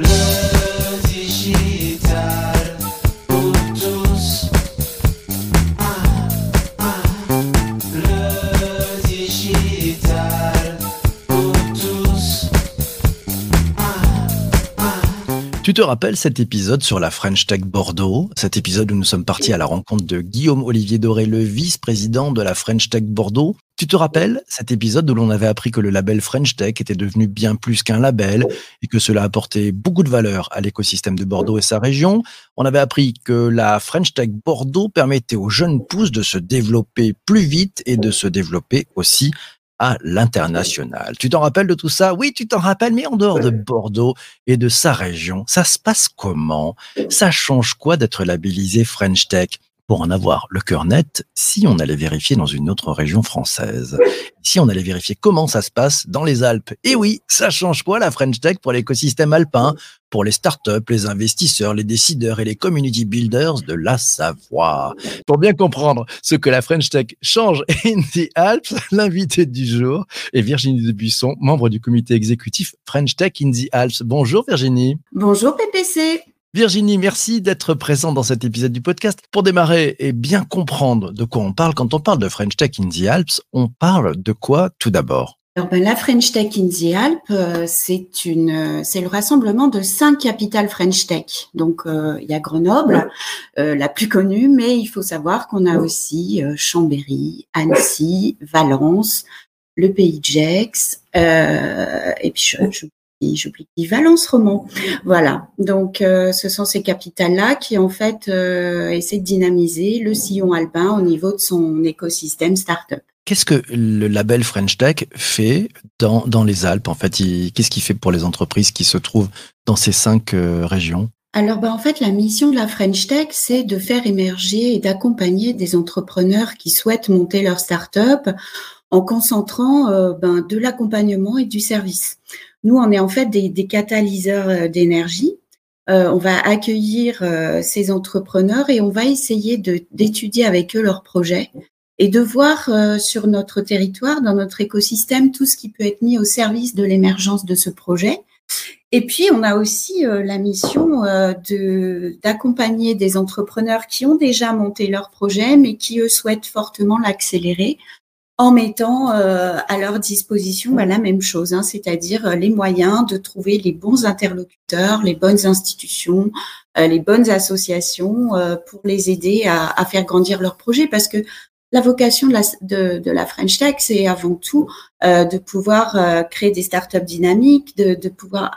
Le digital pour tous. Le digital pour tous. Tu te rappelles cet épisode sur la French Tech Bordeaux, cet épisode où nous sommes partis à la rencontre de Guillaume-Olivier Doré, le vice-président de la French Tech Bordeaux. Tu te rappelles cet épisode où l'on avait appris que le label French Tech était devenu bien plus qu'un label et que cela apportait beaucoup de valeur à l'écosystème de Bordeaux et sa région. On avait appris que la French Tech Bordeaux permettait aux jeunes pousses de se développer plus vite et de se développer aussi à l'international. Tu t'en rappelles de tout ça? Oui, tu t'en rappelles, mais en dehors de Bordeaux et de sa région, ça se passe comment? Ça change quoi d'être labellisé French Tech? Pour en avoir le cœur net, si on allait vérifier dans une autre région française, si on allait vérifier comment ça se passe dans les Alpes. Et oui, ça change quoi la French Tech pour l'écosystème alpin, pour les startups, les investisseurs, les décideurs et les community builders de la Savoie. Pour bien comprendre ce que la French Tech change in the Alps, l'invité du jour est Virginie Debuisson, membre du comité exécutif French Tech in the Alps. Bonjour Virginie. Bonjour PPC. Virginie, merci d'être présente dans cet épisode du podcast. Pour démarrer et bien comprendre de quoi on parle, quand on parle de French Tech in the Alps, on parle de quoi tout d'abord? Alors la French Tech in the Alps, c'est le rassemblement de 5 capitales French Tech. Donc, il y a Grenoble, la plus connue, mais il faut savoir qu'on a aussi Chambéry, Annecy, Valence, le Pays de Gex, et puis j'oublie Valence roman. Voilà, donc ce sont ces capitales-là qui en fait essaient de dynamiser le sillon alpin au niveau de son écosystème start-up. Qu'est-ce que le label French Tech fait dans les Alpes en fait? Qu'est-ce qu'il fait pour les entreprises qui se trouvent dans ces 5 régions? Alors, en fait, la mission de la French Tech, c'est de faire émerger et d'accompagner des entrepreneurs qui souhaitent monter leur start-up en concentrant de l'accompagnement et du service. Nous, on est en fait des catalyseurs d'énergie. On va accueillir ces entrepreneurs et on va essayer d'étudier avec eux leurs projets et de voir sur notre territoire, dans notre écosystème, tout ce qui peut être mis au service de l'émergence de ce projet. Et puis, on a aussi la mission d'accompagner des entrepreneurs qui ont déjà monté leur projet, mais qui, eux, souhaitent fortement l'accélérer, en mettant à leur disposition la même chose, c'est-à-dire les moyens de trouver les bons interlocuteurs, les bonnes institutions, les bonnes associations pour les aider à faire grandir leur projet. Parce que la vocation de la French Tech, c'est avant tout de pouvoir créer des startups dynamiques, de pouvoir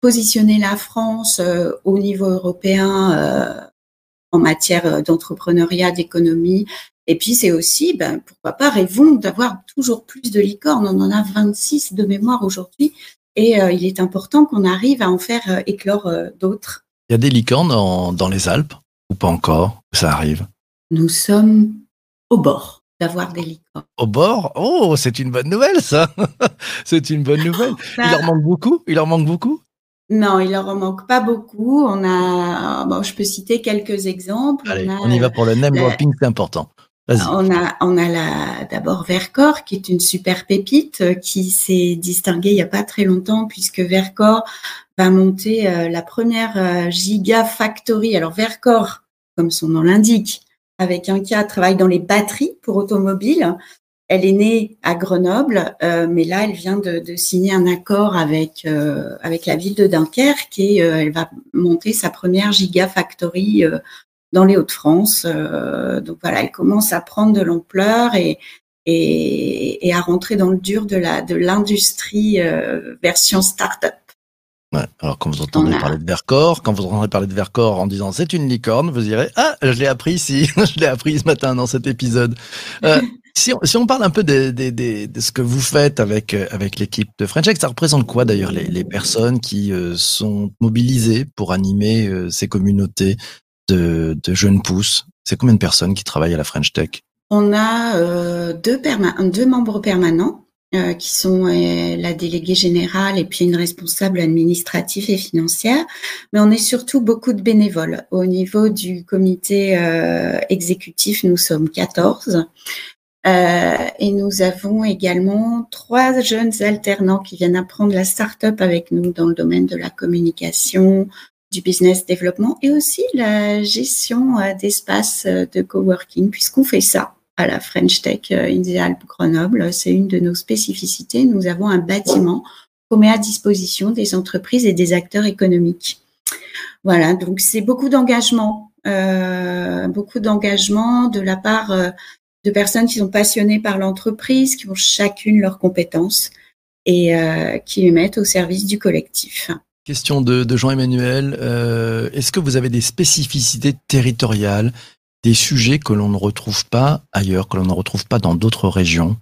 positionner la France au niveau européen en matière d'entrepreneuriat, d'économie. Et puis, c'est aussi, pourquoi pas, rêvons d'avoir toujours plus de licornes. On en a 26 de mémoire aujourd'hui et il est important qu'on arrive à en faire éclore d'autres. Il y a des licornes dans les Alpes ou pas encore? Ça arrive. Nous sommes au bord d'avoir des licornes. Au bord? Oh, c'est une bonne nouvelle, ça. C'est une bonne nouvelle. Il leur manque beaucoup? Non, il leur en manque pas beaucoup. On a, je peux citer quelques exemples. Allez, on y va pour le name dropping, c'est important. Vas-y. On a d'abord Verkor, qui est une super pépite, qui s'est distinguée il n'y a pas très longtemps, puisque Verkor va monter la première gigafactory. Alors Verkor, comme son nom l'indique, avec un K, travaille dans les batteries pour automobiles. Elle est née à Grenoble, mais là, elle vient de signer un accord avec la ville de Dunkerque et elle va monter sa première gigafactory dans les Hauts-de-France. Donc voilà, elle commence à prendre de l'ampleur et à rentrer dans le dur de l'industrie version start-up. Ouais. Alors, quand vous entendez parler de Verkor, en disant c'est une licorne, vous direz ah, je l'ai appris ici, je l'ai appris ce matin dans cet épisode. Si on parle un peu de ce que vous faites avec l'équipe de French Tech, ça représente quoi d'ailleurs les personnes qui sont mobilisées pour animer ces communautés de jeunes pousses? C'est combien de personnes qui travaillent à la French Tech? On a deux membres permanents. Qui sont la déléguée générale et puis une responsable administrative et financière. Mais on est surtout beaucoup de bénévoles. Au niveau du comité exécutif, nous sommes 14. Et nous avons également 3 jeunes alternants qui viennent apprendre la start-up avec nous dans le domaine de la communication, du business développement et aussi la gestion d'espaces de coworking, puisqu'on fait ça à la French Tech in the Alps Grenoble. C'est une de nos spécificités. Nous avons un bâtiment qu'on met à disposition des entreprises et des acteurs économiques. Voilà, donc c'est beaucoup d'engagement de la part de personnes qui sont passionnées par l'entreprise, qui ont chacune leurs compétences et qui les mettent au service du collectif. Question de Jean-Emmanuel, est-ce que vous avez des spécificités territoriales, des sujets que l'on ne retrouve pas ailleurs, que l'on ne retrouve pas dans d'autres régions?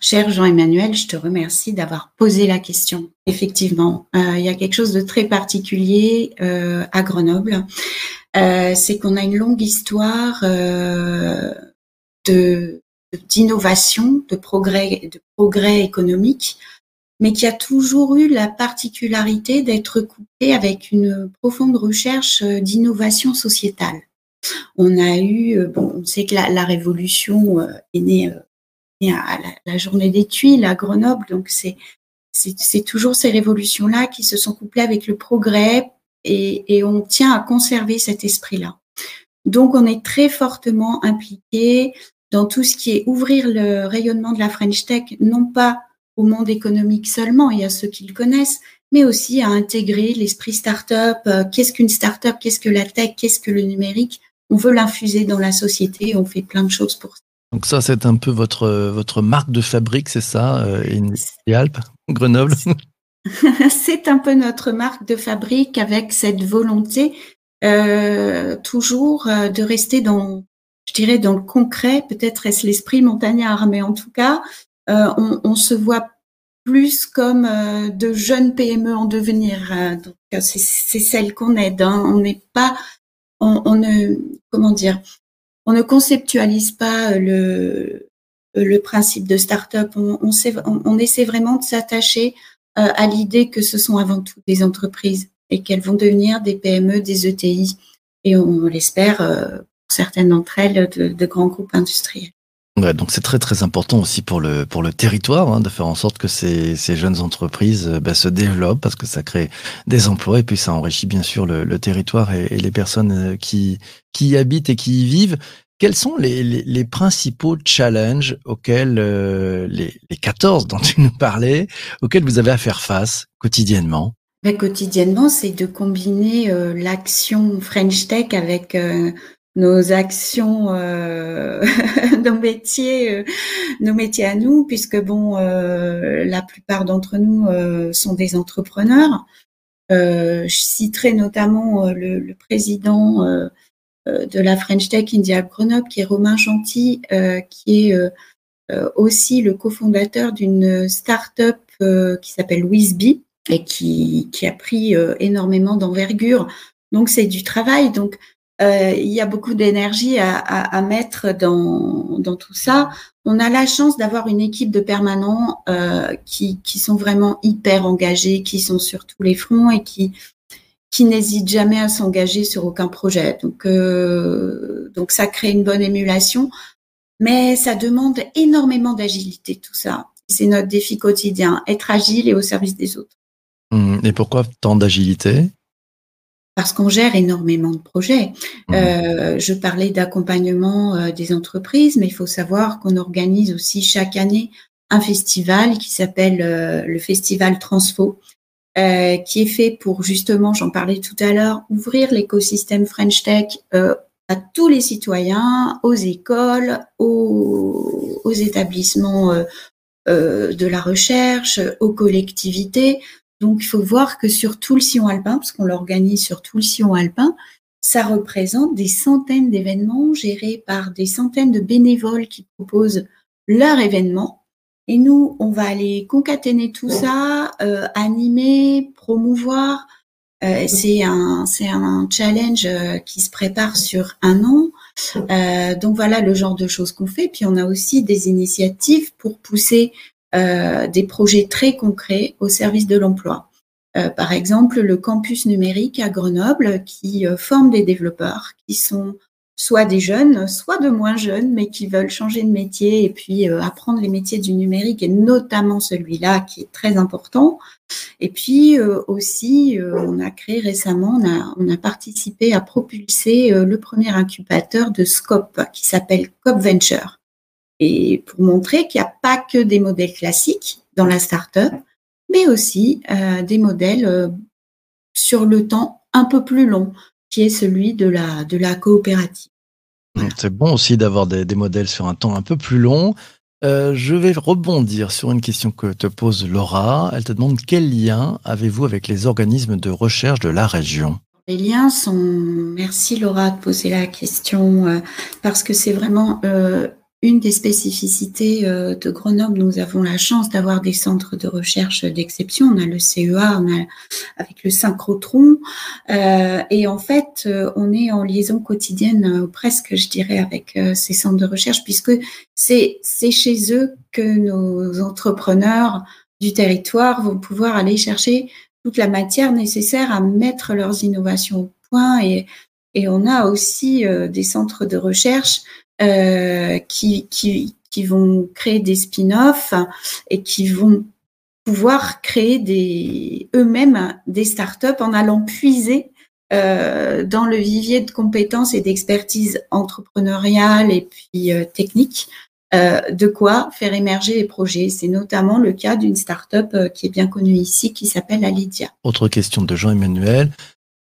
Cher Jean-Emmanuel, je te remercie d'avoir posé la question. Effectivement, il y a quelque chose de très particulier à Grenoble, c'est qu'on a une longue histoire d'innovation, de progrès économique, mais qui a toujours eu la particularité d'être couplée avec une profonde recherche d'innovation sociétale. On a eu, bon, on sait que la révolution est née à la journée des Tuiles à Grenoble, donc c'est toujours ces révolutions-là qui se sont couplées avec le progrès et on tient à conserver cet esprit-là. Donc, on est très fortement impliqué dans tout ce qui est ouvrir le rayonnement de la French Tech, non pas au monde économique seulement et à ceux qui le connaissent, mais aussi à intégrer l'esprit start-up. Qu'est-ce qu'une start-up? Qu'est-ce que la tech? Qu'est-ce que le numérique? On veut l'infuser dans la société et on fait plein de choses pour ça. Donc ça, c'est un peu votre marque de fabrique, c'est ça, les Alpes, Grenoble? C'est un peu notre marque de fabrique avec cette volonté toujours de rester dans, je dirais, dans le concret. Peut-être est-ce l'esprit montagnard, mais en tout cas, on se voit plus comme de jeunes PME en devenir. Donc c'est celle qu'on aide. Hein. On n'est pas, on ne conceptualise pas le principe de start-up. On essaie vraiment de s'attacher à l'idée que ce sont avant tout des entreprises et qu'elles vont devenir des PME, des ETI, et on l'espère, pour certaines d'entre elles, de grands groupes industriels. Ouais, donc c'est très très important aussi pour le territoire, hein, de faire en sorte que ces jeunes entreprises se développent, parce que ça crée des emplois et puis ça enrichit bien sûr le territoire et les personnes qui y habitent et qui y vivent. Quels sont les principaux challenges auxquels les 14 dont tu nous parlais, auxquels vous avez à faire face quotidiennement? Quotidiennement, c'est de combiner l'action French Tech avec nos actions, nos métiers à nous, puisque bon, la plupart d'entre nous sont des entrepreneurs. Je citerai notamment le président de la French Tech in the Alps Grenoble, qui est Romain Chanty, qui est aussi le cofondateur d'une start-up qui s'appelle Wisby, et qui a pris énormément d'envergure. Donc, c'est du travail. Donc, il y a beaucoup d'énergie à mettre dans tout ça. On a la chance d'avoir une équipe de permanents qui sont vraiment hyper engagés, qui sont sur tous les fronts et qui n'hésitent jamais à s'engager sur aucun projet. Donc, ça crée une bonne émulation, mais ça demande énormément d'agilité, tout ça. C'est notre défi quotidien, être agile et au service des autres. Et pourquoi tant d'agilité? Parce qu'on gère énormément de projets. Je parlais d'accompagnement des entreprises, mais il faut savoir qu'on organise aussi chaque année un festival qui s'appelle le Festival Transfo, qui est fait pour justement, j'en parlais tout à l'heure, ouvrir l'écosystème French Tech à tous les citoyens, aux écoles, aux établissements de la recherche, aux collectivités. Donc, il faut voir que sur tout le sillon alpin, parce qu'on l'organise sur tout le sillon alpin, ça représente des centaines d'événements gérés par des centaines de bénévoles qui proposent leur événement. Et nous, on va aller concaténer tout ça, animer, promouvoir. C'est un challenge qui se prépare sur 1 an. Donc, voilà le genre de choses qu'on fait. Puis, on a aussi des initiatives pour pousser des projets très concrets au service de l'emploi. Par exemple, le campus numérique à Grenoble qui forme des développeurs qui sont soit des jeunes, soit de moins jeunes, mais qui veulent changer de métier et puis apprendre les métiers du numérique, et notamment celui-là qui est très important. Et puis aussi, on a créé récemment, on a participé à propulser le premier incubateur de Scope qui s'appelle Coop Venture. Et pour montrer qu'il n'y a pas que des modèles classiques dans la start-up, mais aussi des modèles sur le temps un peu plus long, qui est celui de la coopérative. Voilà. C'est bon aussi d'avoir des modèles sur un temps un peu plus long. Je vais rebondir sur une question que te pose Laura. Elle te demande quel lien avez-vous avec les organismes de recherche de la région ? Les liens sont... Merci Laura de poser la question, parce que c'est vraiment... Une des spécificités de Grenoble, nous avons la chance d'avoir des centres de recherche d'exception. On a le CEA, on a avec le Synchrotron. Et en fait, on est en liaison quotidienne, presque, je dirais, avec ces centres de recherche, puisque c'est chez eux que nos entrepreneurs du territoire vont pouvoir aller chercher toute la matière nécessaire à mettre leurs innovations au point. Et on a aussi des centres de recherche qui vont créer des spin-offs et qui vont pouvoir créer eux-mêmes des startups en allant puiser dans le vivier de compétences et d'expertise entrepreneuriale et puis technique, de quoi faire émerger les projets. C'est notamment le cas d'une startup qui est bien connue ici, qui s'appelle Alidia. Autre question de Jean-Emmanuel.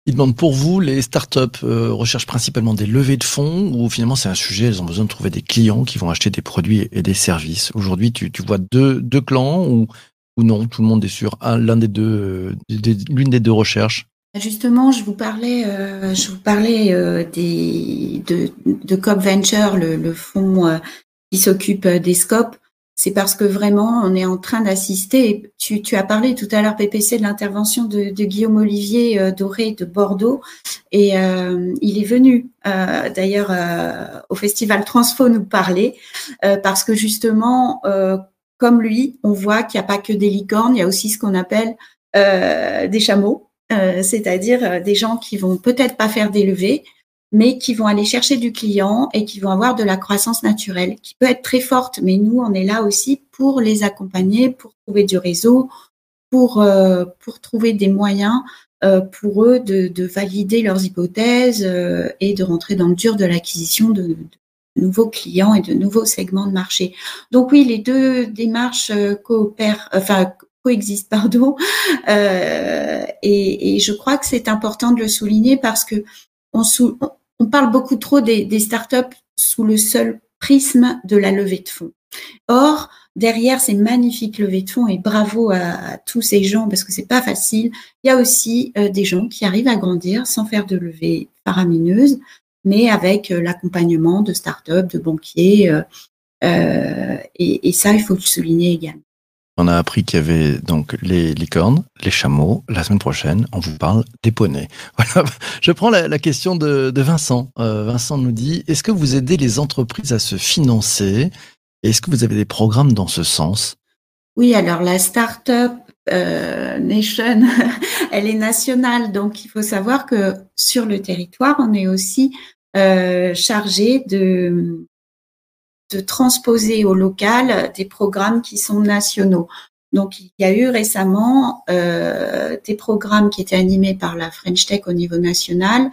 Il demande, pour vous, les startups recherchent principalement des levées de fonds ou finalement c'est un sujet, elles ont besoin de trouver des clients qui vont acheter des produits et des services. Aujourd'hui, tu vois deux clans ou non, tout le monde est sur l'une des deux recherches. Justement, je vous parlais de Coop Venture, le fonds qui s'occupe des scopes. C'est parce que vraiment, on est en train d'assister. Tu as parlé tout à l'heure, PPC, de l'intervention de Guillaume-Olivier Doré de Bordeaux. Et il est venu, d'ailleurs, au Festival Transfo nous parler. Parce que justement, comme lui, on voit qu'il n'y a pas que des licornes, il y a aussi ce qu'on appelle des chameaux. C'est-à-dire des gens qui vont peut-être pas faire des levées, mais qui vont aller chercher du client et qui vont avoir de la croissance naturelle, qui peut être très forte. Mais nous, on est là aussi pour les accompagner, pour trouver du réseau, pour trouver des moyens pour eux de valider leurs hypothèses et de rentrer dans le dur de l'acquisition de nouveaux clients et de nouveaux segments de marché. Donc oui, les deux démarches coexistent, pardon. Et je crois que c'est important de le souligner parce que on parle beaucoup trop des startups sous le seul prisme de la levée de fonds. Or, derrière ces magnifiques levées de fonds, et bravo à tous ces gens parce que c'est pas facile, il y a aussi des gens qui arrivent à grandir sans faire de levée faramineuse, mais avec l'accompagnement de startups, de banquiers. Et ça, il faut le souligner également. On a appris qu'il y avait donc les licornes, les chameaux. La semaine prochaine, on vous parle des poneys. Voilà. Je prends la question de Vincent. Vincent nous dit, est-ce que vous aidez les entreprises à se financer? Est-ce que vous avez des programmes dans ce sens? Oui, alors la Startup Nation, elle est nationale. Donc, il faut savoir que sur le territoire, on est aussi chargé de transposer au local des programmes qui sont nationaux. Donc, il y a eu récemment des programmes qui étaient animés par la French Tech au niveau national,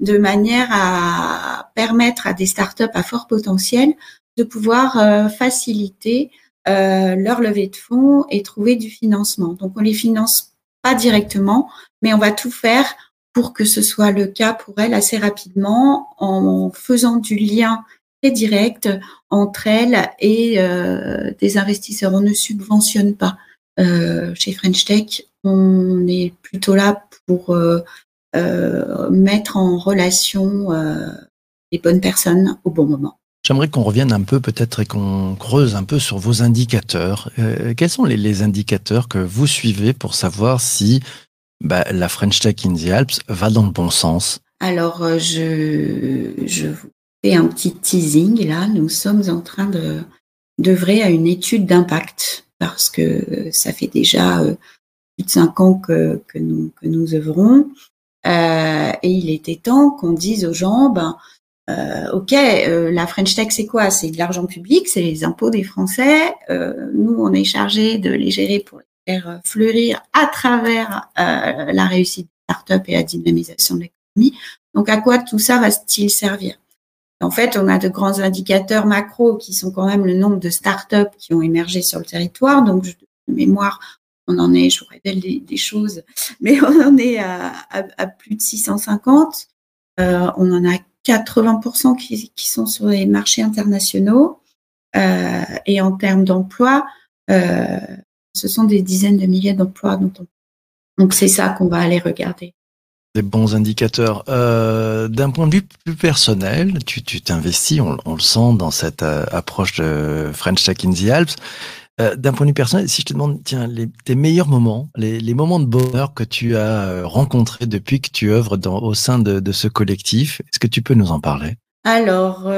de manière à permettre à des startups à fort potentiel de pouvoir faciliter leur levée de fonds et trouver du financement. Donc, on les finance pas directement, mais on va tout faire pour que ce soit le cas pour elles assez rapidement, en faisant du lien direct entre elles et des investisseurs. On ne subventionne pas chez French Tech. On est plutôt là pour mettre en relation les bonnes personnes au bon moment. J'aimerais qu'on revienne un peu peut-être et qu'on creuse un peu sur vos indicateurs. Quels sont les indicateurs que vous suivez pour savoir si la French Tech in the Alps va dans le bon sens? Alors, je vous un petit teasing, là, nous sommes en train d'œuvrer à une étude d'impact parce que ça fait déjà plus de 5 ans que nous œuvrons et il était temps qu'on dise aux gens, la French Tech, c'est quoi? C'est de l'argent public, c'est les impôts des Français. Nous, on est chargé de les gérer pour les faire fleurir à travers la réussite des startups et la dynamisation de l'économie. Donc, à quoi tout ça va-t-il servir? En fait, on a de grands indicateurs macro qui sont quand même le nombre de startups qui ont émergé sur le territoire. Donc, de mémoire, on en est, je vous révèle des choses, mais on en est à plus de 650. On en a 80% qui sont sur les marchés internationaux et en termes d'emploi, ce sont des dizaines de milliers d'emplois. Donc, c'est ça qu'on va aller regarder. Des bons indicateurs. D'un point de vue plus personnel, tu t'investis, on le sent dans cette approche de French Tech in the Alps. D'un point de vue personnel, si je te demande, tiens, tes meilleurs moments, les moments de bonheur que tu as rencontrés depuis que tu œuvres au sein de ce collectif, est-ce que tu peux nous en parler? Alors,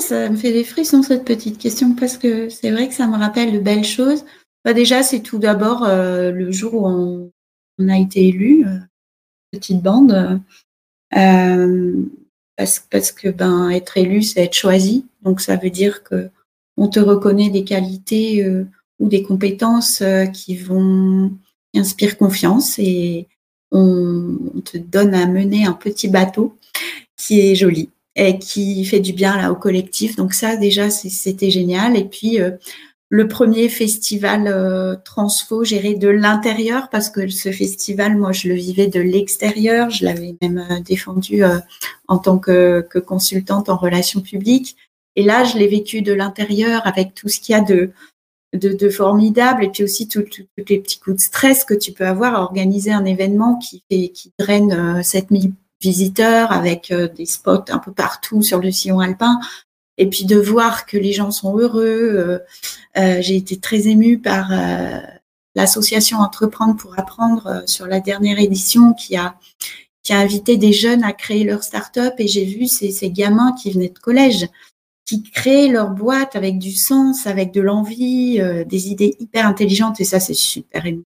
ça me fait des frissons cette petite question parce que c'est vrai que ça me rappelle de belles choses. Bah, déjà, c'est tout d'abord le jour où on a été élus, petite bande, parce que être élu, c'est être choisi. Donc, ça veut dire que on te reconnaît des qualités ou des compétences qui inspirent confiance et on te donne à mener un petit bateau qui est joli et qui fait du bien là au collectif. Donc ça, déjà, c'était génial. Et puis, le premier festival Transfo géré de l'intérieur, parce que ce festival, moi, je le vivais de l'extérieur. Je l'avais même défendu en tant que consultante en relations publiques. Et là, je l'ai vécu de l'intérieur avec tout ce qu'il y a de formidable et puis aussi tous les petits coups de stress que tu peux avoir à organiser un événement qui draine 7000 visiteurs avec des spots un peu partout sur le sillon alpin. Et puis de voir que les gens sont heureux. J'ai été très émue par l'association Entreprendre pour Apprendre sur la dernière édition qui a invité des jeunes à créer leur start-up. Et j'ai vu ces gamins qui venaient de collège, qui créent leur boîte avec du sens, avec de l'envie, des idées hyper intelligentes. Et ça, c'est super émouvant.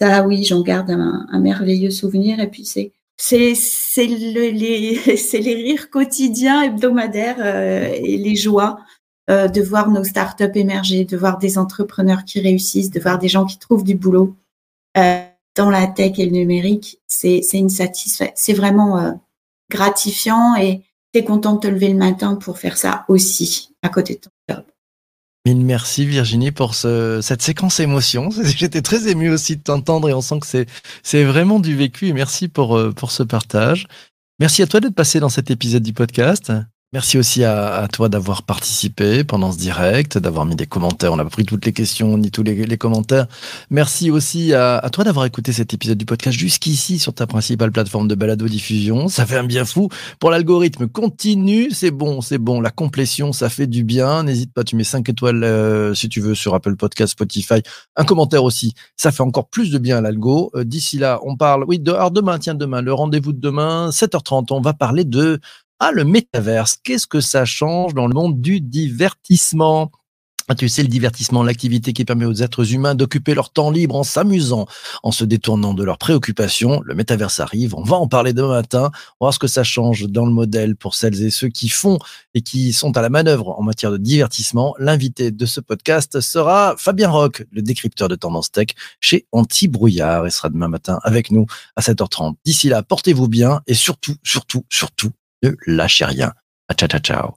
Ça, oui, j'en garde un merveilleux souvenir. Et puis, c'est les rires quotidiens, hebdomadaires et les joies de voir nos startups émerger, de voir des entrepreneurs qui réussissent, de voir des gens qui trouvent du boulot dans la tech et le numérique. C'est une satisfaction. C'est vraiment gratifiant et t'es content de te lever le matin pour faire ça aussi à côté de ton job. Mille merci Virginie pour cette séquence émotion. J'étais très ému aussi de t'entendre et on sent que c'est vraiment du vécu. Et merci pour ce partage. Merci à toi d'être passé dans cet épisode du podcast. Merci aussi à toi d'avoir participé pendant ce direct, d'avoir mis des commentaires. On n'a pas pris toutes les questions ni tous les commentaires. Merci aussi à toi d'avoir écouté cet épisode du podcast jusqu'ici sur ta principale plateforme de balado-diffusion. Ça fait un bien fou pour l'algorithme. Continue, c'est bon. La complétion, ça fait du bien. N'hésite pas, tu mets 5 étoiles si tu veux sur Apple Podcast, Spotify. Un commentaire aussi, ça fait encore plus de bien à l'algo. D'ici là, on parle... Oui, demain, le rendez-vous de demain, 7h30, on va parler de... le métaverse, qu'est-ce que ça change dans le monde du divertissement? Tu sais, le divertissement, l'activité qui permet aux êtres humains d'occuper leur temps libre en s'amusant, en se détournant de leurs préoccupations. Le métaverse arrive, on va en parler demain matin, on va voir ce que ça change dans le modèle pour celles et ceux qui font et qui sont à la manœuvre en matière de divertissement. L'invité de ce podcast sera Fabien Roch, le décrypteur de tendance tech chez Anti Brouillard. Il sera demain matin avec nous à 7h30. D'ici là, portez-vous bien et surtout, surtout, surtout, ne lâchez rien. Ciao, ciao, ciao.